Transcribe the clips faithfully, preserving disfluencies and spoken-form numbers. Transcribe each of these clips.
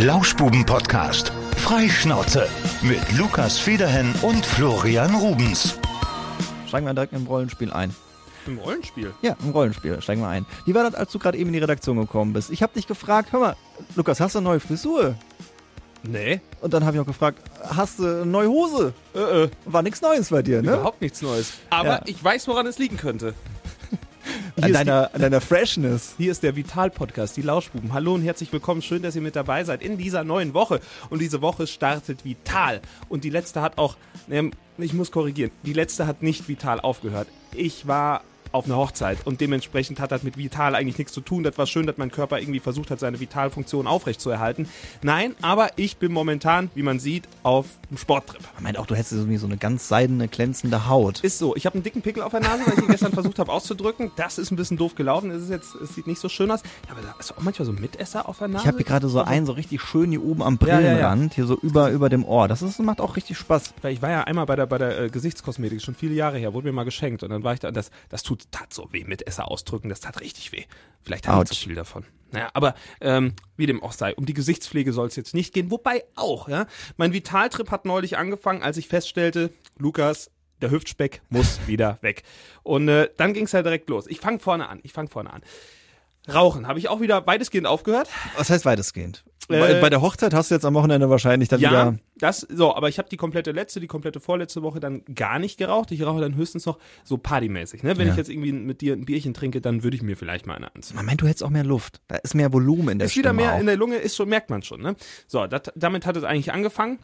Lauschbuben Podcast. Freischnauze mit Lukas Federhenn und Florian Rubens. Steigen wir direkt im Rollenspiel ein. Im Rollenspiel? Ja, im Rollenspiel. Steigen wir ein. Wie war das, als du gerade eben in die Redaktion gekommen bist? Ich habe dich gefragt, hör mal, Lukas, hast du eine neue Frisur? Nee. Und dann habe ich auch gefragt, hast du eine neue Hose? Äh, äh. War nichts Neues bei dir, ne? Überhaupt nichts Neues. Aber ja. Ich weiß, woran es liegen könnte. An deiner, die, an deiner Freshness. Hier ist der Vital-Podcast, die Lauschbuben. Hallo und herzlich willkommen. Schön, dass ihr mit dabei seid in dieser neuen Woche. Und diese Woche startet Vital. Und die letzte hat auch, ähm, ich muss korrigieren, die letzte hat nicht Vital aufgehört. Ich war auf einer Hochzeit und dementsprechend hat das mit Vital eigentlich nichts zu tun. Das war schön, dass mein Körper irgendwie versucht hat, seine Vitalfunktion aufrechtzuerhalten. Nein, aber ich bin momentan, wie man sieht, auf einem Sporttrip. Man meint auch, du hättest irgendwie so eine ganz seidene, glänzende Haut. Ist so. Ich habe einen dicken Pickel auf der Nase, weil ich ihn gestern versucht habe auszudrücken. Das ist ein bisschen doof gelaufen. Es ist jetzt, es sieht nicht so schön aus. Aber da ist auch manchmal so ein Mitesser auf der Nase. Ich habe hier gerade so einen so richtig schön hier oben am Brillenrand, ja, ja, ja. Hier so über, über dem Ohr. Das ist, macht auch richtig Spaß. Ich war ja einmal bei der, bei der äh, Gesichtskosmetik, schon viele Jahre her, wurde mir mal geschenkt und dann war ich da, das, das tut tat so weh, Mitesser ausdrücken, das tat richtig weh. Vielleicht hat er zu viel davon. Naja, aber ähm, wie dem auch sei, um die Gesichtspflege soll es jetzt nicht gehen, wobei auch, ja. Mein Vitaltrip hat neulich angefangen, als ich feststellte, Lukas, der Hüftspeck muss wieder weg. Und äh, dann ging es ja direkt los. Ich fange vorne an, ich fange vorne an. Rauchen habe ich auch wieder weitestgehend aufgehört. Was heißt weitestgehend? Äh, bei der Hochzeit hast du jetzt am Wochenende wahrscheinlich dann ja, wieder... Das, so, aber ich habe die komplette letzte, die komplette vorletzte Woche dann gar nicht geraucht. Ich rauche dann höchstens noch so partymäßig. Ne? Wenn ja. ich jetzt irgendwie mit dir ein Bierchen trinke, dann würde ich mir vielleicht mal eine anziehen. Man meint, du hättest auch mehr Luft. Da ist mehr Volumen in der ist Stimme. Ist wieder mehr auch. In der Lunge, ist schon, merkt man schon. Ne? So, dat, damit hat es eigentlich angefangen.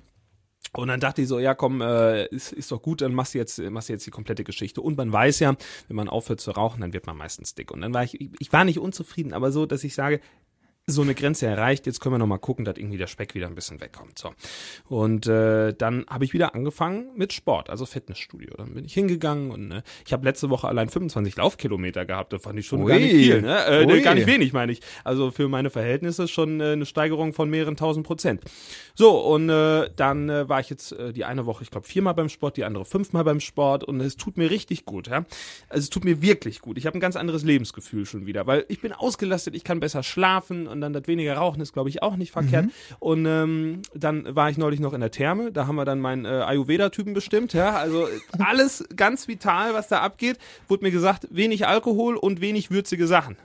Und dann dachte ich so, ja komm, äh, ist, ist doch gut, dann machst du jetzt, machst du jetzt die komplette Geschichte. Und man weiß ja, wenn man aufhört zu rauchen, dann wird man meistens dick. Und dann war ich, ich, ich war nicht unzufrieden, aber so, dass ich sage, so eine Grenze erreicht, jetzt können wir nochmal gucken, dass irgendwie der Speck wieder ein bisschen wegkommt. So. Und äh, dann habe ich wieder angefangen mit Sport, also Fitnessstudio. Dann bin ich hingegangen und ne, ich habe letzte Woche allein fünfundzwanzig Laufkilometer gehabt. Das fand ich schon Ui. gar nicht viel, ne? Äh, ne, gar nicht wenig, meine ich. Also für meine Verhältnisse schon äh, eine Steigerung von mehreren tausend Prozent. So, und äh, dann äh, war ich jetzt äh, die eine Woche, ich glaube, viermal beim Sport, die andere fünfmal beim Sport und es tut mir richtig gut. Ja? Also es tut mir wirklich gut. Ich habe ein ganz anderes Lebensgefühl schon wieder, weil ich bin ausgelastet, ich kann besser schlafen. Und dann das weniger Rauchen ist, glaube ich, auch nicht verkehrt. Mhm. Und ähm, dann war ich neulich noch in der Therme. Da haben wir dann meinen äh, Ayurveda-Typen bestimmt. Ja? Also alles ganz vital, was da abgeht. Wurde mir gesagt, wenig Alkohol und wenig würzige Sachen.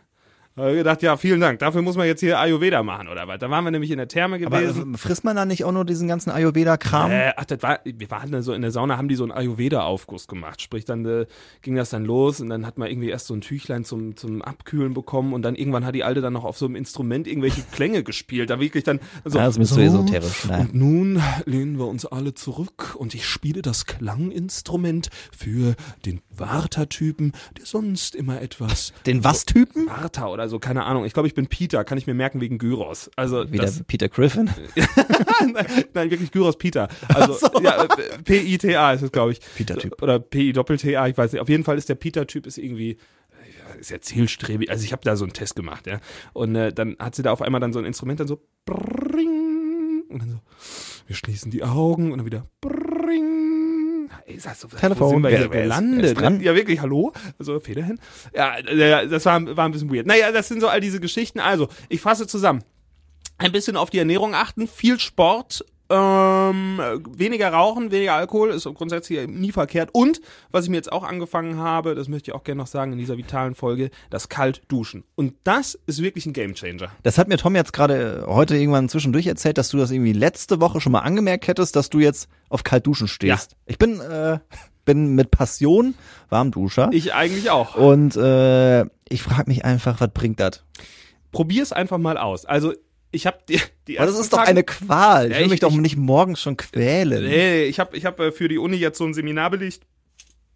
Da habe ich gedacht, ja, vielen Dank. Dafür muss man jetzt hier Ayurveda machen oder was. Da waren wir nämlich in der Therme gewesen. Aber frisst man da nicht auch nur diesen ganzen Ayurveda-Kram? Äh, ach, das war, wir waren da so in der Sauna, haben die so einen Ayurveda-Aufguss gemacht. Sprich, dann äh, ging das dann los und dann hat man irgendwie erst so ein Tüchlein zum, zum Abkühlen bekommen und dann irgendwann hat die Alte dann noch auf so einem Instrument irgendwelche Klänge gespielt. Da wirklich dann so. Also, das ist so esoterisch. Ne? Und nun lehnen wir uns alle zurück und ich spiele das Klanginstrument für den Warta-Typen, der sonst immer etwas... Den was-Typen? Warta oder also keine Ahnung, ich glaube, ich bin Peter, kann ich mir merken wegen Gyros. Also, wieder das, Peter Griffin? nein, nein, wirklich Gyros Peter. Also so. ja, P I T A ist es, glaube ich. Peter-Typ. Oder P I Doppel T A, ich weiß nicht. Auf jeden Fall ist der Peter-Typ ist irgendwie, ist ja zielstrebig. Also ich habe da so einen Test gemacht, ja. Und äh, dann hat sie da auf einmal dann so ein Instrument, dann so brring, und dann so, wir schließen die Augen und dann wieder brring. Ist das so, Telefon, wo sind wir hier gelandet? Dran? Ja, wirklich, hallo? Also, Federhenn? Ja, das war, war ein bisschen weird. Naja, das sind so all diese Geschichten. Also, ich fasse zusammen. Ein bisschen auf die Ernährung achten, viel Sport, ähm, weniger Rauchen, weniger Alkohol, ist grundsätzlich nie verkehrt. Und, was ich mir jetzt auch angefangen habe, das möchte ich auch gerne noch sagen in dieser vitalen Folge, das Kaltduschen. Und das ist wirklich ein Gamechanger. Das hat mir Tom jetzt gerade heute irgendwann zwischendurch erzählt, dass du das irgendwie letzte Woche schon mal angemerkt hättest, dass du jetzt auf Kaltduschen stehst. Ja. Ich bin, äh, bin mit Passion Warmduscher. Ich eigentlich auch. Und äh, ich frage mich einfach, was bringt das? Probier's einfach mal aus. Also, ich habe die, die ersten das ist Tage, doch eine Qual. Ich will ja, ich, mich doch ich, nicht morgens schon quälen. Nee, ich habe ich hab für die Uni jetzt so ein Seminar belegt.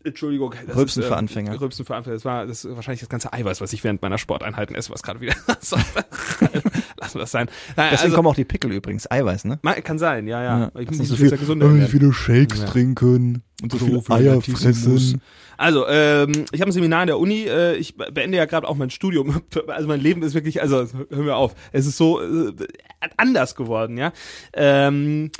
Entschuldigung. Das Rülpsen ist, äh, für Anfänger. Rülpsen für Anfänger. Das war das ist wahrscheinlich das ganze Eiweiß, was ich während meiner Sporteinheiten esse, was gerade wieder. Lassen wir das sein. Naja, deswegen also, kommen auch die Pickel übrigens. Eiweiß, ne? Kann sein, ja, ja. ja ich muss nicht so viel, wie viele Shakes ja. trinken und so, so viele Eier fressen. Also, ähm, ich habe ein Seminar in der Uni. Äh, ich beende ja gerade auch mein Studium. Also mein Leben ist wirklich, also hören wir auf. Es ist so äh, anders geworden, ja. Ähm,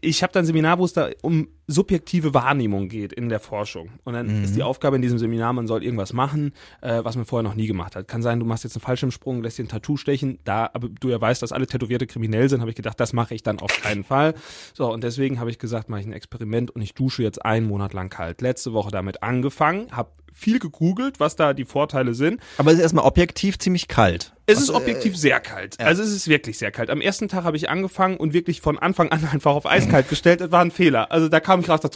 ich habe dann ein Seminar, wo es da um subjektive Wahrnehmung geht in der Forschung. Und dann mhm. ist die Aufgabe in diesem Seminar, man soll irgendwas machen, äh, was man vorher noch nie gemacht hat. Kann sein, du machst jetzt einen Fallschirmsprung, lässt dir ein Tattoo stechen. Da aber du ja weißt, dass alle Tätowierte kriminell sind, habe ich gedacht, das mache ich dann auf keinen Fall. So, und deswegen habe ich gesagt, mache ich ein Experiment und ich dusche jetzt einen Monat lang kalt. Letzte Woche damit angefangen, habe viel gegoogelt, was da die Vorteile sind. Aber es ist erstmal objektiv ziemlich kalt. Es ist objektiv sehr kalt. Ja. Also es ist wirklich sehr kalt. Am ersten Tag habe ich angefangen und wirklich von Anfang an einfach auf eiskalt gestellt. Das war ein Fehler. Also da kam ich raus, das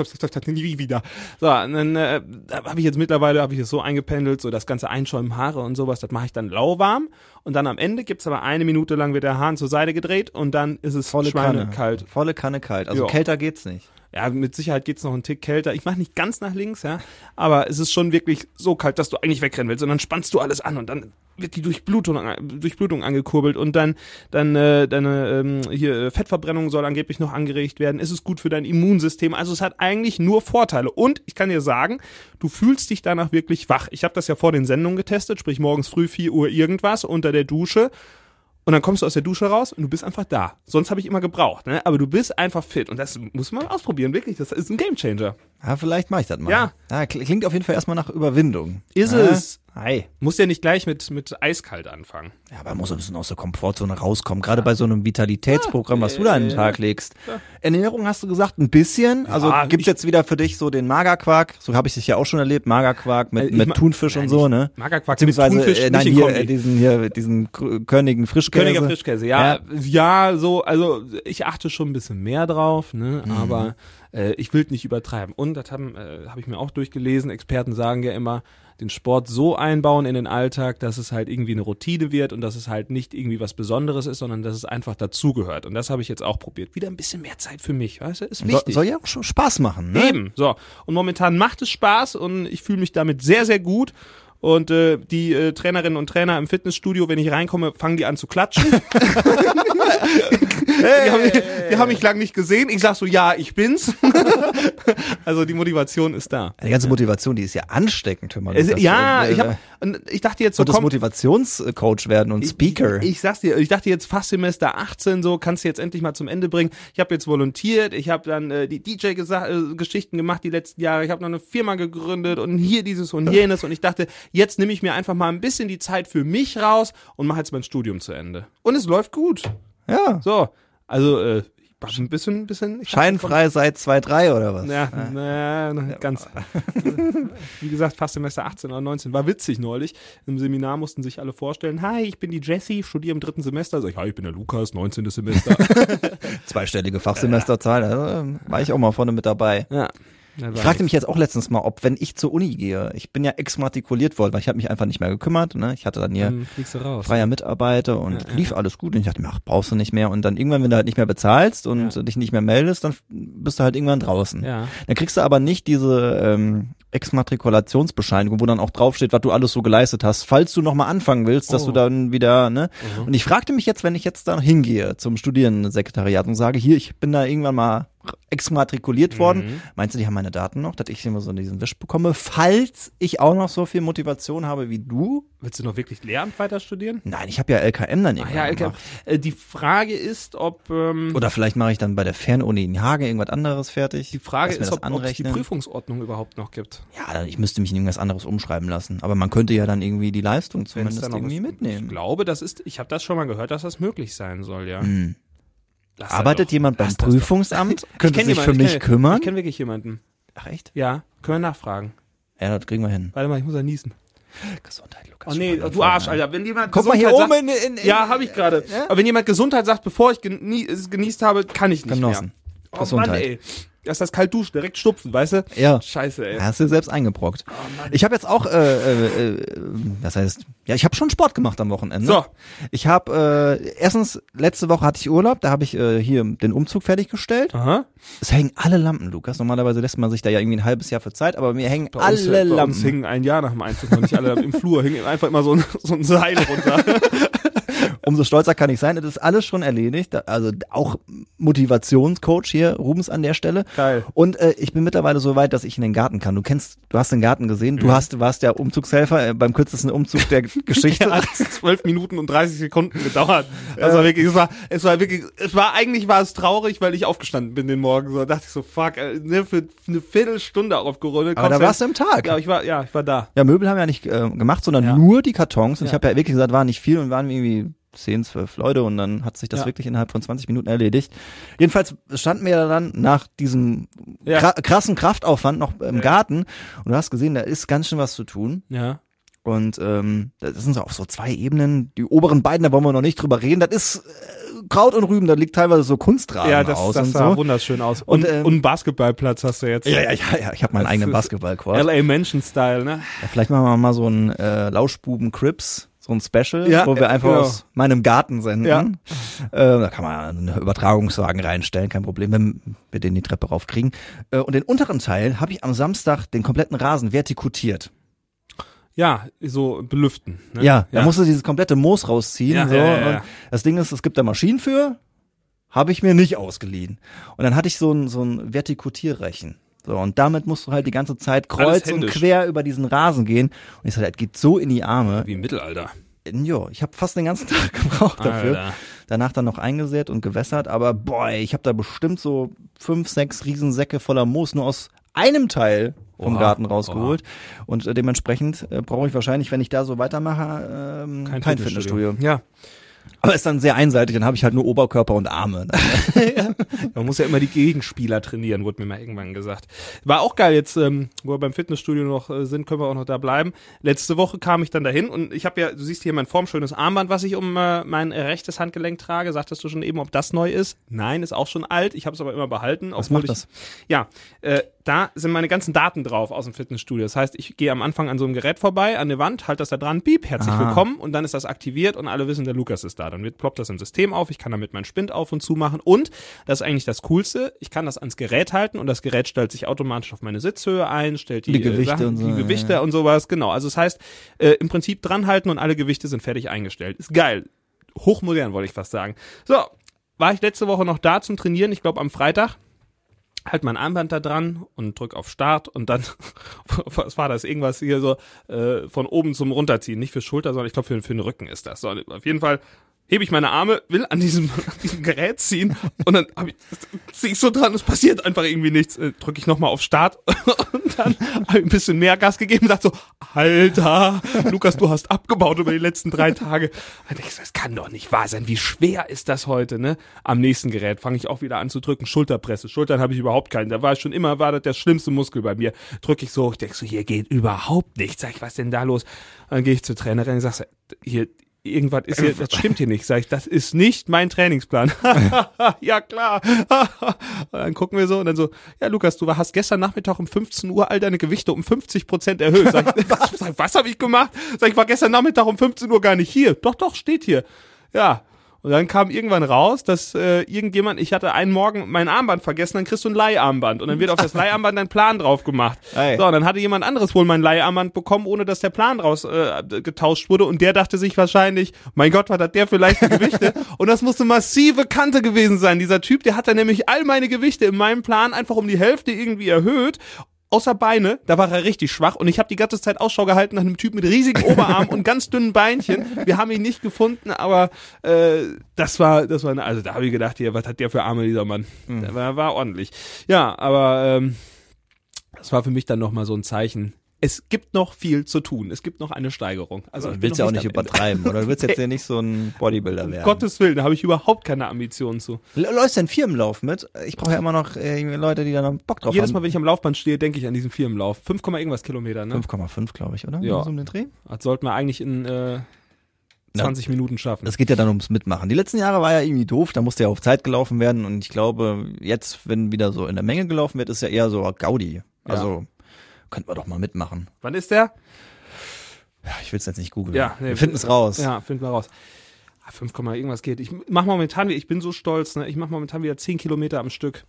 schafft nie wieder. So, und dann äh, habe ich jetzt mittlerweile, habe ich es so eingependelt, so das ganze Einschäumen Haare und sowas, das mache ich dann lauwarm. Und dann am Ende gibt's aber eine Minute lang wird der Hahn zur Seite gedreht und dann ist es volle Kanne kalt. Volle Kanne kalt. Also jo. Kälter geht's nicht. Ja, mit Sicherheit geht's noch einen Tick kälter. Ich mache nicht ganz nach links, ja, aber es ist schon wirklich so kalt, dass du eigentlich wegrennen willst. Und dann spannst du alles an und dann wird die Durchblutung, Durchblutung angekurbelt und dann, dann äh, deine ähm, hier Fettverbrennung soll angeblich noch angeregt werden. Es ist gut für dein Immunsystem. Also es hat eigentlich nur Vorteile. Und ich kann dir sagen, du fühlst dich danach wirklich wach. Ich habe das ja vor den Sendungen getestet, sprich morgens früh vier Uhr irgendwas unter der Dusche. Und dann kommst du aus der Dusche raus und du bist einfach da. Sonst habe ich immer gebraucht, ne? Aber du bist einfach fit. Und das muss man ausprobieren, wirklich. Das ist ein Gamechanger. Ja, vielleicht mache ich das mal. Ja. ja. Klingt auf jeden Fall erstmal nach Überwindung. Ist ja. es. Hi. Muss ja nicht gleich mit, mit eiskalt anfangen. Ja, aber man muss ein bisschen aus der Komfortzone rauskommen. Gerade ja. bei so einem Vitalitätsprogramm, was du da an den Tag legst. Ja. Ernährung hast du gesagt, ein bisschen. Ja, also gibt's jetzt wieder für dich so den Magerquark. So habe ich dich ja auch schon erlebt. Magerquark mit, mit Thunfisch nein, und so, ne? Magerquark mit Thunfisch. Äh, nein, nicht hier, äh, diesen, hier, diesen körnigen Frischkäse. Körniger Frischkäse, ja, ja. Ja, so, also ich achte schon ein bisschen mehr drauf, ne, mhm. aber äh, ich will nicht übertreiben. Und das haben, äh, habe ich mir auch durchgelesen, Experten sagen ja immer, den Sport so einbauen in den Alltag, dass es halt irgendwie eine Routine wird und dass es halt nicht irgendwie was Besonderes ist, sondern dass es einfach dazugehört. Und das habe ich jetzt auch probiert. Wieder ein bisschen mehr Zeit für mich, weißt du, ist wichtig. So, soll ja auch schon Spaß machen, ne? Eben, so. Und momentan macht es Spaß und ich fühle mich damit sehr, sehr gut. Und äh, die äh, Trainerinnen und Trainer im Fitnessstudio, wenn ich reinkomme, fangen die an zu klatschen. die, haben, die, die haben mich lang nicht gesehen. Ich sag so, ja, ich bin's. Also die Motivation ist da. Die ganze Motivation, die ist ja ansteckend, wenn man es, das Ja, äh, ich, hab, ich dachte jetzt so, komm, Motivationscoach werden und Speaker. Ich, ich sag's dir, ich dachte jetzt fast Semester achtzehn, so kannst du jetzt endlich mal zum Ende bringen. Ich habe jetzt volontiert, ich habe dann äh, die D J-Geschichten gemacht die letzten Jahre. Ich habe noch eine Firma gegründet und hier dieses und jenes und ich dachte, jetzt nehme ich mir einfach mal ein bisschen die Zeit für mich raus und mache jetzt mein Studium zu Ende. Und es läuft gut. Ja. So, also äh, ich war ein bisschen, bisschen. Ich Scheinfrei seit zwei drei oder was? Ja, ja. naja, na, ganz. Wie gesagt, fast Semester achtzehn oder neunzehn. War witzig neulich. Im Seminar mussten sich alle vorstellen, hi, ich bin die Jessie, studiere im dritten Semester. Sag ich, hi, ich bin der Lukas, neunzehntes Semester. Zweistellige Fachsemesterzahl, also, war ich auch mal vorne mit dabei. Ja. Ich fragte mich jetzt auch letztens mal, ob, wenn ich zur Uni gehe, ich bin ja exmatrikuliert worden, weil ich habe mich einfach nicht mehr gekümmert, ne? Ich hatte dann hier ähm, freier Mitarbeiter und ja, lief ja. alles gut und ich dachte mir, ach, brauchst du nicht mehr und dann irgendwann, wenn du halt nicht mehr bezahlst und ja. dich nicht mehr meldest, dann bist du halt irgendwann draußen. Ja. Dann kriegst du aber nicht diese ähm, Exmatrikulationsbescheinigung, wo dann auch draufsteht, was du alles so geleistet hast, falls du nochmal anfangen willst, dass oh. du dann wieder, ne? Mhm. Und ich fragte mich jetzt, wenn ich jetzt dann hingehe zum Studierendensekretariat und sage, hier, ich bin da irgendwann mal exmatrikuliert mhm. worden. Meinst du, die haben meine Daten noch, dass ich immer so diesen Wisch bekomme, falls ich auch noch so viel Motivation habe wie du? Willst du noch wirklich Lehramt weiter studieren? Nein, ich habe ja L K M dann irgendwann ja, gemacht. L K M. Die Frage ist, ob... Ähm, Oder vielleicht mache ich dann bei der Fernuni in Hagen irgendwas anderes fertig. Die Frage ist, ob es die Prüfungsordnung überhaupt noch gibt. Ja, ich müsste mich in irgendwas anderes umschreiben lassen. Aber man könnte ja dann irgendwie die Leistung zumindest irgendwie mitnehmen. Ich glaube, das ist, ich habe das schon mal gehört, dass das möglich sein soll, ja. Hm. Lass Arbeitet doch, jemand beim Prüfungsamt? Könnte sich jemanden, für mich ich kenn, kümmern? Ich kenne wirklich jemanden. Ach echt? Ja, können wir nachfragen. Ja, das kriegen wir hin. Warte mal, ich muss ja niesen. Gesundheit, Lukas. Oh nee, du Arsch, Alter. Wenn jemand Guck Gesundheit mal hier oben sagt, in, in, in, ja, habe ich gerade. Ja? Aber wenn jemand Gesundheit sagt, bevor ich genie- es genießt habe, kann ich nicht Genossen. mehr. Oh Gesundheit. Mann, ey. Das ist das Kaltduschen, direkt stupfen, weißt du? Ja. Scheiße, ey. Hast du selbst eingebrockt. Oh, ich habe jetzt auch, äh, äh, äh, das heißt, ja, ich habe schon Sport gemacht am Wochenende. So. Ich habe, äh, erstens, letzte Woche hatte ich Urlaub, da habe ich äh, hier den Umzug fertiggestellt. Aha. Es hängen alle Lampen, Lukas. Normalerweise lässt man sich da ja irgendwie ein halbes Jahr für Zeit, aber mir hängen bei uns, alle bei uns Lampen. Uns hingen ein Jahr nach dem Einzug noch nicht alle Lampen. Im Flur hingen einfach immer so ein, so ein Seil runter. umso stolzer kann ich sein. Das ist alles schon erledigt. Also auch Motivationscoach hier, Rubens an der Stelle. Geil. Und äh, ich bin mittlerweile so weit, dass ich in den Garten kann. Du kennst, du hast den Garten gesehen. Du ja. hast, warst der Umzugshelfer äh, beim kürzesten Umzug der Geschichte. Ja, hat zwölf Minuten und dreißig Sekunden gedauert. Also äh. wirklich, es war, es war wirklich, es war eigentlich war es traurig, weil ich aufgestanden bin den Morgen. So da dachte ich so, fuck, ne, für eine Viertelstunde aufgerollt. Aber da warst du im Tag. Ja, ich war, ja, ich war da. Ja, Möbel haben wir ja nicht äh, gemacht, sondern ja. nur die Kartons. Und ja. ich habe ja wirklich gesagt, war nicht viel und waren irgendwie zehn, zwölf Leute und dann hat sich das ja. wirklich innerhalb von zwanzig Minuten erledigt. Jedenfalls standen wir dann nach diesem ja. kra- krassen Kraftaufwand noch im ja. Garten und du hast gesehen, da ist ganz schön was zu tun. Ja. Und ähm, das sind so auf so zwei Ebenen. Die oberen beiden, da wollen wir noch nicht drüber reden. Das ist äh, Kraut und Rüben, da liegt teilweise so Kunstrasen ja, das, aus. Ja, das sah so wunderschön aus. Und, und, ähm, und einen Basketballplatz hast du jetzt. Ja, ja, ja, ja ich habe meinen das eigenen Basketballcourt. L A Mansion-Style, ne? Ja, vielleicht machen wir mal so einen äh, Lauschbuben-Crips. So ein Special, ja, wo wir einfach genau. aus meinem Garten senden. Ja. Äh, da kann man einen Übertragungswagen reinstellen, kein Problem, wenn wir den die Treppe raufkriegen. Äh, und den unteren Teil habe ich am Samstag den kompletten Rasen vertikutiert. Ja, so belüften. Ne? Ja, ja, da musst du dieses komplette Moos rausziehen. Ja, so. ja, ja, ja. Und das Ding ist, es gibt da Maschinen für, habe ich mir nicht ausgeliehen. Und dann hatte ich so ein, so ein Vertikutierrechen. So, und damit musst du halt die ganze Zeit kreuz und quer über diesen Rasen gehen. Und ich sage, das geht so in die Arme. Wie im Mittelalter. Jo, ich habe fast den ganzen Tag gebraucht dafür. Alter. Danach dann noch eingesät und gewässert. Aber boah, ich habe da bestimmt so fünf, sechs Riesensäcke voller Moos nur aus einem Teil vom oha, Garten rausgeholt. Oha. Und äh, dementsprechend äh, brauche ich wahrscheinlich, wenn ich da so weitermache, ähm, kein, kein Fitnessstudio. Fitnessstudio. Ja. Aber ist dann sehr einseitig, dann habe ich halt nur Oberkörper und Arme. Man muss ja immer die Gegenspieler trainieren, wurde mir mal irgendwann gesagt. War auch geil jetzt, ähm, wo wir beim Fitnessstudio noch äh, sind, können wir auch noch da bleiben. Letzte Woche kam ich dann dahin und ich habe ja, du siehst hier mein formschönes Armband, was ich um äh, mein rechtes Handgelenk trage. Sagtest du schon eben, ob das neu ist? Nein, ist auch schon alt. Ich habe es aber immer behalten. Was macht ich, das? Ja, äh, da sind meine ganzen Daten drauf aus dem Fitnessstudio. Das heißt, ich gehe am Anfang an so einem Gerät vorbei, an der Wand, halte das da dran, piep, herzlich ah. willkommen und dann ist das aktiviert und alle wissen, der Lukas ist da. Dann wird, ploppt das im System auf, ich kann damit meinen Spind auf und zu machen und, das ist eigentlich das Coolste, ich kann das ans Gerät halten und das Gerät stellt sich automatisch auf meine Sitzhöhe ein, stellt die, die Gewichte, äh, Sachen, und, so, die Gewichte ja. und sowas, genau. Also das heißt, äh, im Prinzip dranhalten und alle Gewichte sind fertig eingestellt. Ist geil. Hochmodern, wollte ich fast sagen. So, war ich letzte Woche noch da zum Trainieren, ich glaube am Freitag. Halt mein Armband da dran und drück auf Start und dann, was war das, irgendwas hier so äh, von oben zum Runterziehen, nicht für Schulter, sondern ich glaube für, für den Rücken ist das. So, auf jeden Fall hebe ich meine Arme, will an diesem, an diesem Gerät ziehen und dann ziehe ich so dran, es passiert einfach irgendwie nichts, äh, drücke ich nochmal auf Start und dann habe ich ein bisschen mehr Gas gegeben und dachte so, Alter, Lukas, du hast abgebaut über die letzten drei Tage. Und ich so, das kann doch nicht wahr sein, wie schwer ist das heute, ne? Am nächsten Gerät fange ich auch wieder an zu drücken, Schulterpresse, Schultern habe ich überhaupt keinen, da war ich schon immer, war das der schlimmste Muskel bei mir, drücke ich so, ich denke so, hier geht überhaupt nichts, sag ich, was ist denn da los? Und dann gehe ich zur Trainerin und sage, hier, irgendwas ist hier, das stimmt hier nicht. Sag ich, das ist nicht mein Trainingsplan. Ja, klar. Dann gucken wir so und dann so, ja, Lukas, du hast gestern Nachmittag um fünfzehn Uhr all deine Gewichte um fünfzig Prozent erhöht. Sag ich, was, was habe ich gemacht? Sag ich, war gestern Nachmittag um fünfzehn Uhr gar nicht hier. Doch, doch, steht hier. Ja. Und dann kam irgendwann raus, dass äh, irgendjemand, ich hatte einen Morgen mein Armband vergessen, dann kriegst du ein Leiharmband. Und dann wird auf das Leiharmband dein Plan drauf gemacht. Ei. So, und dann hatte jemand anderes wohl mein Leiharmband bekommen, ohne dass der Plan raus äh, getauscht wurde. Und der dachte sich wahrscheinlich, mein Gott, was hat der für leichte Gewichte? Und das musste massive Kante gewesen sein. Dieser Typ, der hat dann nämlich all meine Gewichte in meinem Plan einfach um die Hälfte irgendwie erhöht. Außer Beine, da war er richtig schwach und ich habe die ganze Zeit Ausschau gehalten nach einem Typ mit riesigen Oberarmen und ganz dünnen Beinchen. Wir haben ihn nicht gefunden, aber äh, das war, das war, also da habe ich gedacht, hier, was hat der für Arme, dieser Mann? Mhm. Der war, war ordentlich. Ja, aber ähm, das war für mich dann nochmal so ein Zeichen. Es gibt noch viel zu tun. Es gibt noch eine Steigerung. Also du willst ja auch nicht übertreiben, oder? Du willst jetzt ja nicht so ein Bodybuilder werden. Um Gottes Willen, da habe ich überhaupt keine Ambitionen zu. Läufst du einen Firmenlauf mit? Ich brauche ja immer noch äh, Leute, die da noch Bock drauf haben. Jedes Mal, wenn ich am Laufband stehe, denke ich an diesen Firmenlauf. fünf, irgendwas Kilometer, ne? fünf Komma fünf, glaube ich, oder? Ja. So um den Dreh? Das sollten wir eigentlich in äh, zwanzig ja. Minuten schaffen. Das geht ja dann ums Mitmachen. Die letzten Jahre war ja irgendwie doof, da musste ja auf Zeit gelaufen werden. Und ich glaube, jetzt, wenn wieder so in der Menge gelaufen wird, ist ja eher so Gaudi. Also... Ja. Könnten wir doch mal mitmachen. Wann ist der? Ja, ich will es jetzt nicht googeln. Ja, nee, wir finden es raus. Ja, finden wir raus. fünf, irgendwas geht. Ich mache momentan, ich bin so stolz, ne? Ich mache momentan wieder zehn Kilometer am Stück.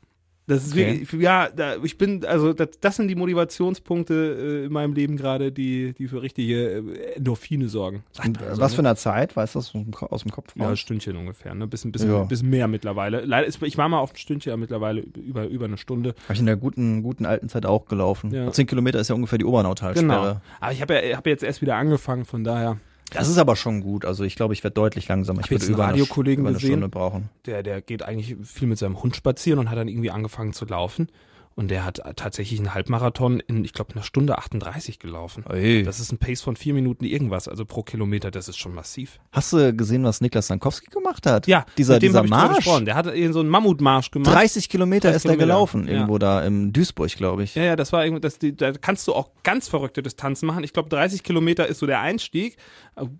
Das ist okay. wirklich, ja, da, ich bin, also das, das sind die Motivationspunkte äh, in meinem Leben gerade, die, die für richtige äh, Endorphine sorgen. Und, also, was ne? für eine Zeit, weißt du, aus dem Kopf raus? Ja, ein Stündchen ungefähr, ne? Bisschen, bisschen, ja. bisschen mehr mittlerweile. Leider ist, ich war mal auf ein Stündchen, aber mittlerweile über, über eine Stunde. Habe ich in der guten, guten alten Zeit auch gelaufen. Ja. Zehn Kilometer ist ja ungefähr die Obernautalsperre. Genau. Aber ich habe ja, hab jetzt erst wieder angefangen, von daher. Das ist aber schon gut. Also ich glaube, ich werde deutlich langsamer. Ich würde über eine, über eine Stunde brauchen. Der, der geht eigentlich viel mit seinem Hund spazieren und hat dann irgendwie angefangen zu laufen. Und der hat tatsächlich einen Halbmarathon in, ich glaube, einer Stunde achtunddreißig gelaufen. Ey. Das ist ein Pace von vier Minuten irgendwas, also pro Kilometer, das ist schon massiv. Hast du gesehen, was Niklas Lankowski gemacht hat? Ja, dieser, mit dem dieser Marsch. Der hat so einen Mammutmarsch gemacht. dreißig Kilometer ist er gelaufen, ja. Irgendwo da im Duisburg, glaube ich. Ja, ja, das war irgendwie, das, die, da kannst du auch ganz verrückte Distanzen machen. Ich glaube, dreißig Kilometer ist so der Einstieg.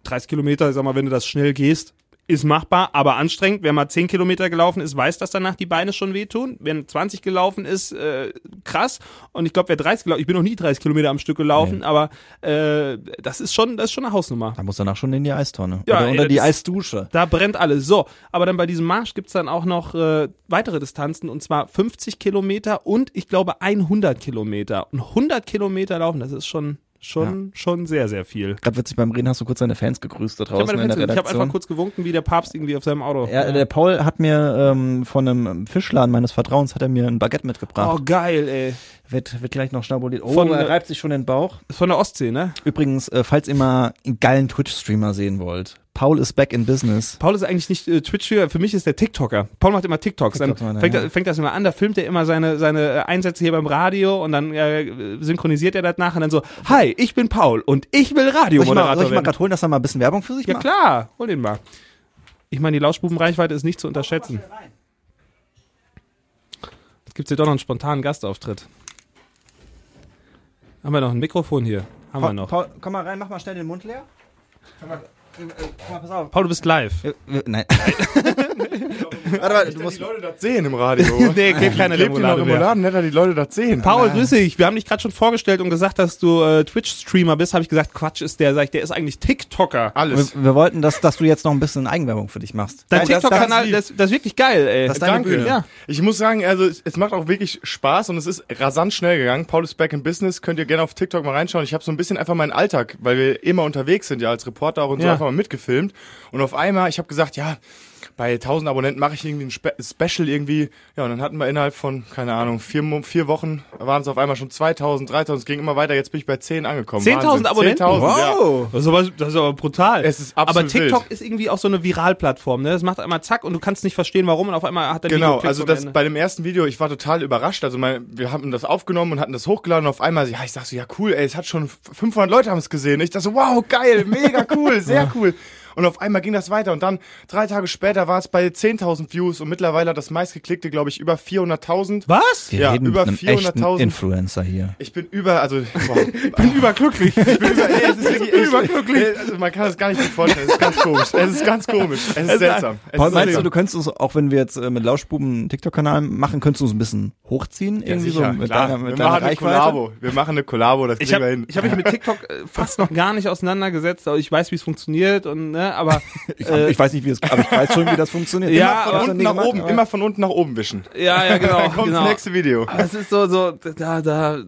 dreißig Kilometer, sag mal, wenn du das schnell gehst. Ist machbar, aber anstrengend. Wer mal zehn Kilometer gelaufen ist, weiß, dass danach die Beine schon wehtun. Wenn zwanzig gelaufen ist, äh, krass. Und ich glaube, wer dreißig gelaufen ist, ich bin noch nie dreißig Kilometer am Stück gelaufen, nee. aber äh, das ist schon das ist schon eine Hausnummer. Da muss danach schon in die Eistonne. Ja, oder unter die Eisdusche. Da brennt alles. So, aber dann bei diesem Marsch gibt's dann auch noch äh, weitere Distanzen, und zwar fünfzig Kilometer und ich glaube hundert Kilometer. Und hundert Kilometer laufen, das ist schon... Schon, ja. schon sehr, sehr viel. Gerade witzig, beim Reden hast du kurz deine Fans gegrüßt da draußen in der Redaktion. Ich habe einfach kurz gewunken, wie der Papst irgendwie auf seinem Auto. Ja, ja. Der Paul hat mir ähm, von einem Fischladen meines Vertrauens hat er mir ein Baguette mitgebracht. Oh, geil, ey. Wird, wird gleich noch schnabuliert. Oh, von, er reibt sich schon den Bauch. Ist von der Ostsee, ne? Übrigens, äh, falls ihr mal einen geilen Twitch-Streamer sehen wollt, Paul ist back in business. Paul ist eigentlich nicht äh, Twitch-Streamer, für mich ist der TikToker. Paul macht immer TikToks. Dann fängt, er, fängt das immer an, da filmt er immer seine, seine Einsätze hier beim Radio und dann äh, synchronisiert er das nach und dann so, hi, ich bin Paul und ich will Radiomoderator werden. Soll ich mal gerade holen, dass er mal ein bisschen Werbung für sich ja, macht? Ja klar, hol den mal. Ich meine, die Lauschbubenreichweite ist nicht zu unterschätzen. Jetzt gibt es hier doch noch einen spontanen Gastauftritt. Haben wir noch ein Mikrofon hier? Haben Paul, wir noch. Paul, komm mal rein, mach mal schnell den Mund leer. Komm mal. Pass auf. Paul, du bist live. Nein. Warte mal, du musst die Leute das sehen im Radio. Nee, klebt keine Remoulade mehr. Nicht, dass die Leute das sehen. Paul, grüß dich. Wir haben dich gerade schon vorgestellt und gesagt, dass du äh, Twitch-Streamer bist. Habe ich gesagt, Quatsch ist der. Sag ich, der ist eigentlich TikToker. Alles. Wir, wir wollten, dass, dass du jetzt noch ein bisschen Eigenwerbung für dich machst. Dein TikTok-Kanal, das, das ist wirklich geil, ey. Das ist deine Bühne. Ja. Ich muss sagen, also es macht auch wirklich Spaß und es ist rasant schnell gegangen. Paul ist back in business. Könnt ihr gerne auf TikTok mal reinschauen. Ich habe so ein bisschen einfach meinen Alltag, weil wir immer unterwegs sind, ja, als Reporter auch und so, ja. Einfach mal mitgefilmt. Und auf einmal, ich habe gesagt, ja, bei tausend Abonnenten mache ich irgendwie ein Spe- Special irgendwie. Ja, und dann hatten wir innerhalb von, keine Ahnung, vier, vier Wochen waren es auf einmal schon zweitausend, dreitausend. Es ging immer weiter. Jetzt bin ich bei zehn angekommen. zehntausend Abonnenten? zehntausend, wow! Ja. Das ist aber, das ist aber brutal. Es ist absolut aber TikTok wild. Ist irgendwie auch so eine Viralplattform. Ne? Das macht einmal zack und du kannst nicht verstehen, warum. Und auf einmal hat der Video. Genau, also das bei dem ersten Video, ich war total überrascht. Also mein, wir haben das aufgenommen und hatten das hochgeladen. Und auf einmal, ja, ich sag so, ja cool, ey, es hat schon fünfhundert Leute haben es gesehen. Ich dachte so, wow, geil, mega cool, sehr ja. cool. Und auf einmal ging das weiter und dann drei Tage später war es bei zehntausend Views und mittlerweile hat das meistgeklickte, glaube ich, über vierhunderttausend. Was? Wir ja, reden über mit einem echten Influencer hier. Ich bin über, also, wow. Ich bin überglücklich. Ich bin über, ey, es ist wirklich, ich, überglücklich. Ey, also man kann das gar nicht gut vorstellen, es ist ganz komisch. Es ist ganz komisch, es ist seltsam. Es Paul, ist meinst seltsam. Du, du könntest uns, auch wenn wir jetzt äh, mit Lauschbuben einen TikTok-Kanal machen, könntest du uns ein bisschen hochziehen? Ja, irgendwie sicher, so mit deiner, mit wir machen eine Kollabo, wir machen eine Kollabo, das kriegen wir hin. Ich habe mich mit TikTok äh, fast noch gar nicht auseinandergesetzt, aber ich weiß, wie es funktioniert und ne, aber ich, hab, äh, ich weiß nicht, wie es, aber ich weiß schon, wie das funktioniert. Ja, immer von unten nach oben, immer von unten nach oben wischen. Ja, ja, genau. Dann kommt genau. Das nächste Video. Aber es ist so, so, da, da,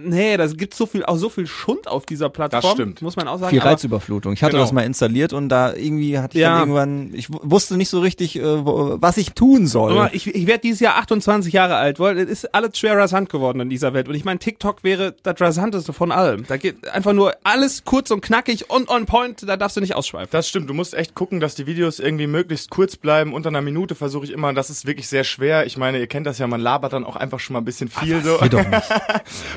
nee, das gibt so viel, auch so viel Schund auf dieser Plattform. Das stimmt. Muss man auch sagen. Viel Reizüberflutung. Ich hatte genau. das mal installiert und da irgendwie hatte ich ja. dann irgendwann, ich wusste nicht so richtig, äh, was ich tun soll. Ich, ich werde dieses Jahr achtundzwanzig Jahre alt, weil es ist alles schwer rasant geworden in dieser Welt. Und ich meine, TikTok wäre das Rasanteste von allem. Da geht einfach nur alles kurz und knackig und on point, da darfst du nicht ausschweifen. Das stimmt, du musst echt gucken, dass die Videos irgendwie möglichst kurz bleiben, unter einer Minute versuche ich immer, das ist wirklich sehr schwer, ich meine, ihr kennt das ja, man labert dann auch einfach schon mal ein bisschen viel. Ach, so. Doch nicht.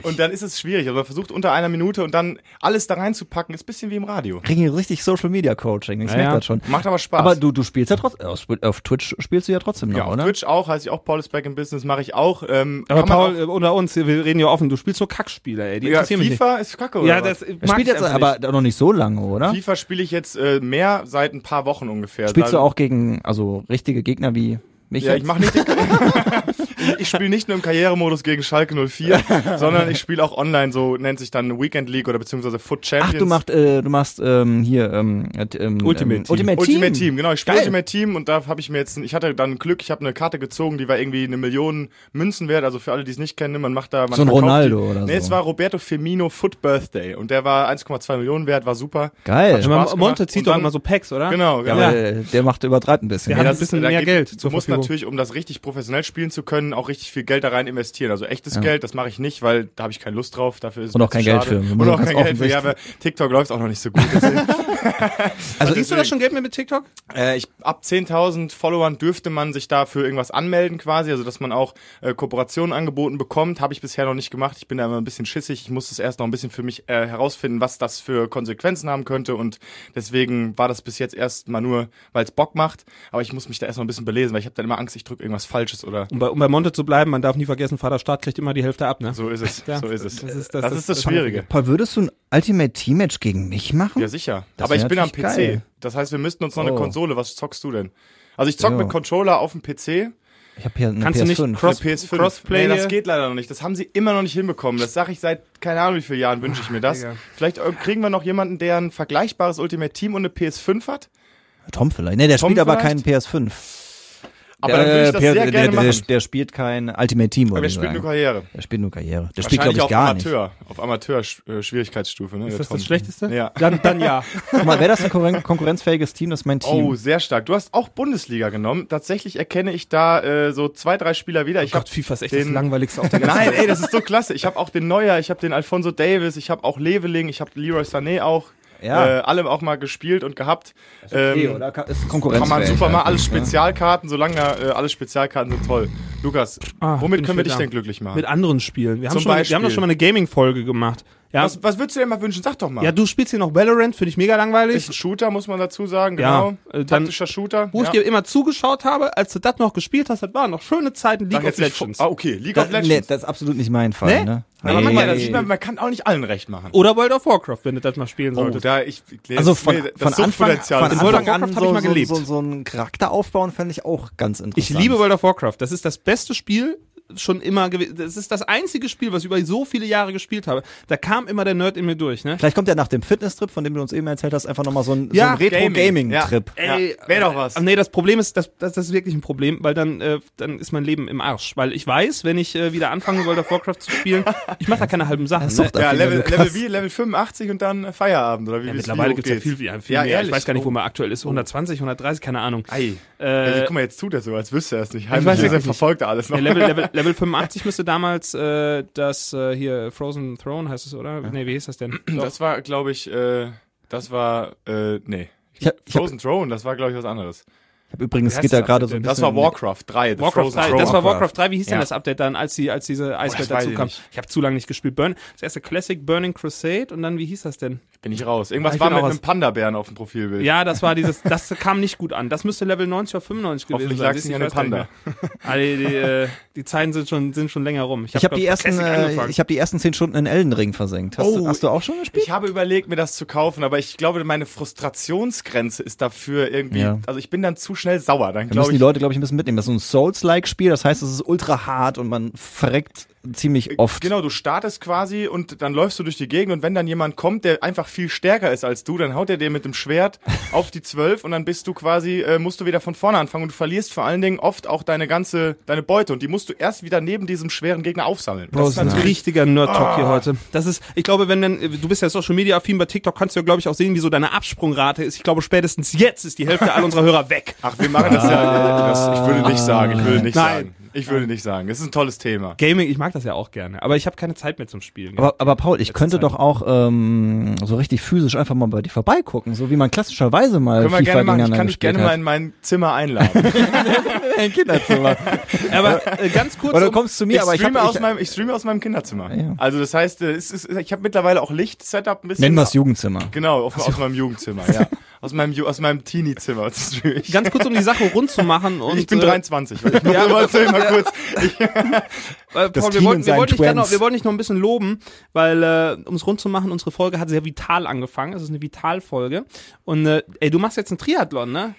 Und dann ist es schwierig, also man versucht unter einer Minute und dann alles da reinzupacken, ist ein bisschen wie im Radio. Kriegen richtig Social Media Coaching, ich merke naja. das schon. Macht aber Spaß. Aber du, du spielst ja trotzdem, auf Twitch spielst du ja trotzdem noch, ja, auf oder? Twitch auch, heißt ich auch, Paul is back in business, mache ich auch. Ähm, aber Paul, auch unter uns, wir reden ja offen, du spielst so Kackspieler, ey. Die ja, FIFA ist Kacke, oder? Ja, das spielt jetzt aber nicht. Noch nicht so lange, oder? FIFA spiele ich jetzt äh, mehr seit ein paar Wochen ungefähr. Spielst du auch gegen also richtige Gegner wie Nicht ja, jetzt. ich mache nicht. ich ich spiele nicht nur im Karrieremodus gegen Schalke null vier, sondern ich spiele auch online, so nennt sich dann Weekend League oder beziehungsweise Foot Champions. Ach, du machst, äh, du machst ähm, hier ähm, ähm, Ultimate ähm, Team. Ultimate, Ultimate Team. Team, genau. Ich spiele Ultimate Team und da habe ich mir jetzt, ich hatte dann Glück, ich habe eine Karte gezogen, die war irgendwie eine Million Münzen wert. Also für alle, die es nicht kennen, man macht da. Man so ein Ronaldo die, oder nee, so. Nee, es war Roberto Firmino Foot Birthday und der war eins Komma zwei Millionen wert, war super. Geil. Also Monte zieht doch immer so Packs, oder? Genau, genau. Ja, ja. Der macht übertreibt ein bisschen. Der hat ein bisschen mehr geht, Geld zur Verfügung. Natürlich, um das richtig professionell spielen zu können, auch richtig viel Geld da rein investieren. Also echtes ja. Geld, das mache ich nicht, weil da habe ich keine Lust drauf. Dafür ist und auch kein schade. Geld für. Und auch kein Geld für. Ja, aber TikTok läuft auch noch nicht so gut. Also siehst du da schon Geld mehr mit TikTok? Äh, ich, ab zehntausend Followern dürfte man sich da für irgendwas anmelden quasi, also dass man auch äh, Kooperationen angeboten bekommt. Habe ich bisher noch nicht gemacht. Ich bin da immer ein bisschen schissig. Ich muss das erst noch ein bisschen für mich äh, herausfinden, was das für Konsequenzen haben könnte. Und deswegen war das bis jetzt erst mal nur, weil es Bock macht. Aber ich muss mich da erst noch ein bisschen belesen, weil ich habe dann immer Angst, ich drücke irgendwas Falsches oder. Um bei, um bei Monte zu bleiben, man darf nie vergessen, Vater Staat kriegt immer die Hälfte ab, ne? So ist es, ja. so ist es. Das ist das, das, ist das, das Schwierige. Paul, würdest du ein Ultimate Team Match gegen mich machen? Ja, sicher. Das aber ich bin am P C. Geil. Das heißt, wir müssten uns noch oh. eine Konsole. Was zockst du denn? Also ich zock oh. mit Controller auf dem P C. Ich hab hier eine Kannst P S fünf. Du nicht Cross, eine P S fünf. Crossplay? Nee, das geht leider noch nicht. Das haben sie immer noch nicht hinbekommen. Das sage ich seit keine Ahnung wie vielen Jahren, wünsche ich mir das. Digga. Vielleicht kriegen wir noch jemanden, der ein vergleichbares Ultimate Team und eine P S fünf hat. Tom vielleicht. Ne, der Tom spielt vielleicht? aber keinen P S fünf. Aber der, dann würde ich das P- sehr der, gerne machen. Der, der, der spielt kein Ultimate Team, oder? Aber der spielt sagen. nur Karriere. Der spielt nur Karriere. Der spielt, glaube ich, gar Amateur. nicht. Auf Amateur. Auf Amateur-Schwierigkeitsstufe. Ne, ist das Tom. das Schlechteste? Ja. Dann, dann ja. Guck mal, wäre das ein konkurren- konkurrenzfähiges Team? Das ist mein Team. Oh, sehr stark. Du hast auch Bundesliga genommen. Tatsächlich erkenne ich da äh, so zwei, drei Spieler wieder. Ich oh Gott, FIFA ist echt das Langweiligste auf der ganzen Nein, ey, das ist so klasse. Ich habe auch den Neuer, ich habe den Alfonso Davis, ich habe auch Leveling, ich habe Leroy Sané auch. Ja. Äh, alle auch mal gespielt und gehabt. Ist okay, ähm, oder? Ist Konkurrenz. Kann man super mal alles Spezialkarten, solange äh, alle Spezialkarten sind toll. Lukas, ah, womit können wir dich denn glücklich machen? Mit anderen Spielen. Wir haben, schon mal, wir haben doch schon mal eine Gaming-Folge gemacht. Ja. Was, was würdest du dir mal wünschen? Sag doch mal. Ja, du spielst hier noch Valorant, finde ich mega langweilig. Ist ein Shooter, muss man dazu sagen, genau. Ja, taktischer Shooter. Wo ja. ich dir immer zugeschaut habe, als du das noch gespielt hast, das waren noch schöne Zeiten League of Legends. Ah, okay, League das, of Legends. Nee, das ist absolut nicht mein Fall, nee? ne? Aber nee. manchmal, das sieht man, man kann auch nicht allen recht machen. Oder World of Warcraft, wenn du das mal spielen oh, solltest. Da, ich, ich, also von, nee, von Anfang, von Anfang World of Warcraft an so, ich mal geliebt. So, so, so einen Charakter aufbauen fände ich auch ganz interessant. Ich liebe World of Warcraft. Das ist das beste Spiel schon immer gewesen. Das ist das einzige Spiel, was ich über so viele Jahre gespielt habe. Da kam immer der Nerd in mir durch, ne? Vielleicht kommt ja nach dem Fitness-Trip, von dem du uns eben erzählt hast, einfach nochmal so ein, ja, so ein Retro-Gaming-Trip. Ja. Ey, ja. Wäre doch was. Nee, das Problem ist, das, das, das ist wirklich ein Problem, weil dann, äh, dann ist mein Leben im Arsch. Weil ich weiß, wenn ich äh, wieder anfange, World of Warcraft zu spielen, ich mache da keine halben Sachen. Ne? Ja, Level, Level wie? Level fünfundachtzig und dann Feierabend, oder wie? Ja, mittlerweile gibt's ja viel, viel, viel ja, mehr. Ehrlich? Ich weiß gar nicht, wo man aktuell ist. hundertzwanzig, hundertdreißig, keine Ahnung. Ei. Äh, also, guck mal, jetzt tut er so, als wüsste er es nicht. Heimlich, ich weiß, ja, er verfolgt alles noch. Ja, Level, Level, Level fünfundachtzig müsste damals äh, das äh, hier Frozen Throne heißt es, oder? Ja. Nee, wie hieß das denn? Das war, glaube ich, äh, das war, äh, nee. Ich hab, ich Frozen hab, Throne, das war, glaube ich, was anderes. Ich hab übrigens geht da gerade so ein bisschen. Das war Warcraft drei. Warcraft drei. Das war Warcraft drei. Wie hieß ja. denn das Update dann, als, die, als diese Eiswelt oh, dazu kam? Ich, ich habe zu lange nicht gespielt. Burn, das erste Classic Burning Crusade und dann, wie hieß das denn? Bin ich raus. Irgendwas ich war mit raus. einem Panda-Bären auf dem Profilbild. Ja, das war dieses, das kam nicht gut an. Das müsste Level neunzig oder fünfundneunzig gewesen sein. Hoffentlich lag's nicht an Panda. Ah, die, die, äh, die Zeiten sind schon, sind schon länger rum. Ich habe hab die ersten, äh, ich habe die ersten zehn Stunden in Elden Ring versenkt. Hast, oh, hast du auch schon gespielt? Ich habe überlegt, mir das zu kaufen, aber ich glaube, meine Frustrationsgrenze ist dafür irgendwie, also ich bin dann zu schnell sauer. Dann da müssen die Leute, glaube ich, ein bisschen mitnehmen. Das ist so ein Souls-like-Spiel, das heißt, es ist ultra hart und man verreckt ziemlich oft. Genau, du startest quasi und dann läufst du durch die Gegend und wenn dann jemand kommt, der einfach viel stärker ist als du, dann haut er dir mit dem Schwert auf die zwölf und dann bist du quasi, äh, musst du wieder von vorne anfangen und du verlierst vor allen Dingen oft auch deine ganze, deine Beute und die musst du erst wieder neben diesem schweren Gegner aufsammeln. Bro, das ist ein richtiger Nerd-Talk oh. hier heute. Das ist, ich glaube, wenn dann, du bist ja Social-Media-affin, bei TikTok kannst du ja, glaube ich, auch sehen, wie so deine Absprungrate ist. Ich glaube, spätestens jetzt ist die Hälfte aller unserer Hörer weg. Ach, wir machen das ja, das, ich würde nicht sagen, ich würde nicht Nein. sagen. Ich würde nicht sagen. Es ist ein tolles Thema. Gaming, ich mag das ja auch gerne. Aber ich habe keine Zeit mehr zum Spielen. Aber, aber Paul, ich könnte Zeit. doch auch ähm, so richtig physisch einfach mal bei dir vorbeigucken. So wie man klassischerweise mal Können wir gerne machen. Ich kann dich gerne hat. mal in mein Zimmer einladen. Ein Kinderzimmer. Aber äh, ganz kurz. Oder du kommst zu mir, ich aber ich, hab, aus ich, meinem, ich streame aus meinem Kinderzimmer. Ja. Also das heißt, es ist, ich habe mittlerweile auch Licht-Setup ein bisschen. Nennen wir es Jugendzimmer. Genau, auf, aus meinem Jugendzimmer, ja. Aus meinem, aus meinem Teenie-Zimmer. Ganz kurz, um die Sache rund zu machen. Und ich bin dreiundzwanzig. Ich muss immer erzählen, mal kurz. Ich, Paul, wir wollten, wir, wollten dich noch, wir wollten dich noch ein bisschen loben, weil, äh, um es rund zu machen, unsere Folge hat sehr vital angefangen. Es ist eine Vitalfolge. Und äh, ey, du machst jetzt einen Triathlon, ne?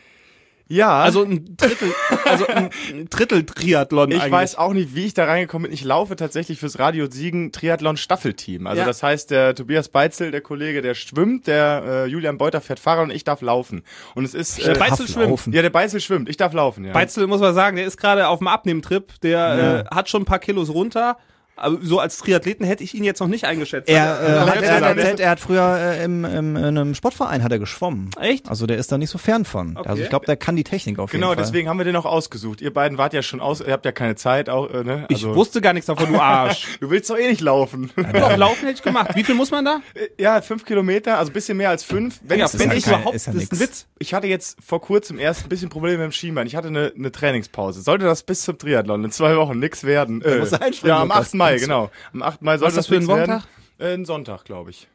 Ja. Also ein Drittel, also ein Drittel Triathlon ich eigentlich. Ich weiß auch nicht, wie ich da reingekommen bin. Ich laufe tatsächlich fürs Radio Siegen Triathlon Staffelteam. Also ja. Das heißt, der Tobias Beitzel, der Kollege, der schwimmt, der äh, Julian Beuter fährt Fahrrad und ich darf laufen. Und es ist äh, der Beitzel schwimmt. Laufen. Ja, der Beitzel schwimmt. Ich darf laufen, ja. Beitzel muss man sagen, der ist gerade auf dem Abnehmtrip, der ja. äh, hat schon ein paar Kilos runter. Aber so als Triathleten hätte ich ihn jetzt noch nicht eingeschätzt. Er, äh, hat, er, er, er, er hat früher äh, im, im, in einem Sportverein hat er geschwommen. Echt? Also der ist da nicht so fern von. Okay. Also ich glaube, der kann die Technik auf genau, jeden Fall. Genau, deswegen haben wir den auch ausgesucht. Ihr beiden wart ja schon aus, ihr habt ja keine Zeit. Auch, äh, ne? Also ich wusste gar nichts davon, du Arsch. Du willst doch eh nicht laufen. Ja, doch, laufen hätte ich gemacht. Wie viel muss man da? Ja, fünf Kilometer, also ein bisschen mehr als fünf. Wenn ja, wenn ich überhaupt, ist ja das ist ein Witz. Ich hatte jetzt vor kurzem erst ein bisschen Probleme mit dem Schienbein. Ich hatte eine, eine Trainingspause. Sollte das bis zum Triathlon in zwei Wochen nix werden? Äh, muss ja, am achten Mai, genau. Am achten Mai soll das. Was ist das für ein Wochentag? Äh, ein Sonntag, glaube ich.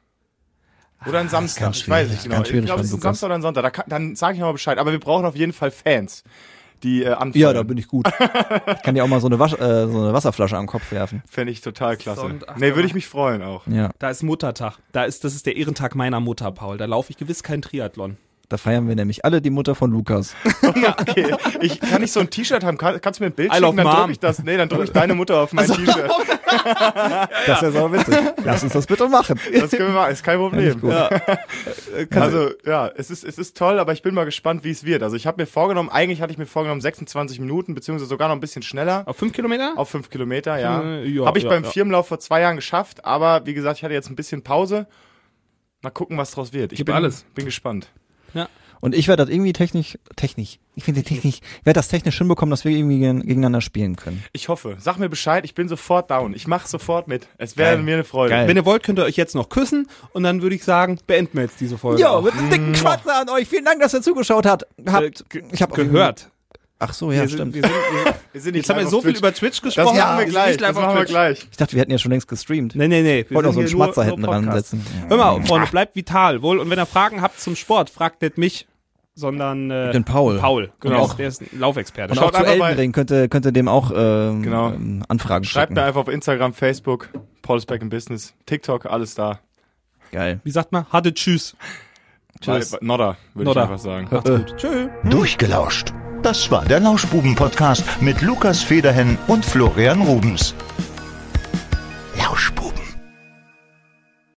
Oder ein Samstag. Ich weiß nicht genau. Ich glaube, es ist ein Samstag oder ein Sonntag. Da kann, dann sage ich nochmal Bescheid. Aber wir brauchen auf jeden Fall Fans, die äh, anfangen. Ja, da bin ich gut. Ich kann dir auch mal so eine, Wasch, äh, so eine Wasserflasche am Kopf werfen. Fände ich total klasse. Sonntag, nee, würde ich mich freuen auch. Ja. Da ist Muttertag. Da ist, das ist der Ehrentag meiner Mutter, Paul. Da laufe ich gewiss kein Triathlon. Da feiern wir nämlich alle die Mutter von Lukas. Okay, ich kann nicht so ein T-Shirt haben. Kann, kannst du mir ein Bild I schicken? Dann drücke ich das. Nee, dann drücke ich deine Mutter auf mein also, T-Shirt. Das wäre so witzig. Lass uns das bitte machen. Das können wir machen. Ist kein Problem. Ja, ja. Also ja, es ist es ist toll, aber ich bin mal gespannt, wie es wird. Also ich habe mir vorgenommen. Eigentlich hatte ich mir vorgenommen sechsundzwanzig Minuten, beziehungsweise sogar noch ein bisschen schneller. Auf fünf Kilometer? Auf fünf Kilometer, ja. Hm, ja habe ich ja, beim ja. Firmenlauf vor zwei Jahren geschafft, aber wie gesagt, ich hatte jetzt ein bisschen Pause. Mal gucken, was draus wird. Ich bin, alles. bin gespannt. Ja. Und ich werde das irgendwie technisch, technisch, ich finde technisch, werde das technisch hinbekommen, dass wir irgendwie gegeneinander spielen können. Ich hoffe. Sag mir Bescheid, ich bin sofort down. Ich mache sofort mit. Es wäre mir eine Freude. Geil. Wenn ihr wollt, könnt ihr euch jetzt noch küssen und dann würde ich sagen, beenden wir jetzt diese Folge. Jo, mit einem dicken Schmatzer an euch. Vielen Dank, dass ihr zugeschaut habt. Habt äh, ich habe gehört. Ach so, ja, wir stimmt. Sind, wir sind, wir, wir sind jetzt haben wir so Twitch. viel über Twitch gesprochen. Das machen wir gleich. Das machen wir gleich. Ich dachte, wir hätten ja schon längst gestreamt. Nee, nee, nee. Wir wollten auch so einen Schmatzer hinten dran setzen. Hör mal, Freunde, bleibt vital, wohl. Und wenn ihr Fragen habt zum Sport, fragt nicht mich, sondern äh, den Paul. Paul, genau. Auch, der ist ein Laufexperte. Und Schaut auch zu Elden Ring könnt ihr, könnt ihr dem auch ähm, genau. Anfragen Schreibt schicken. Mir einfach auf Instagram, Facebook, Paul is back in business, TikTok, alles da. Geil. Wie sagt man? Hatte tschüss. Tschüss. Nodder, würde ich einfach sagen. Macht's gut. Tschö. Durchgelauscht. Das war der Lauschbuben-Podcast mit Lukas Federhenn und Florian Rubens.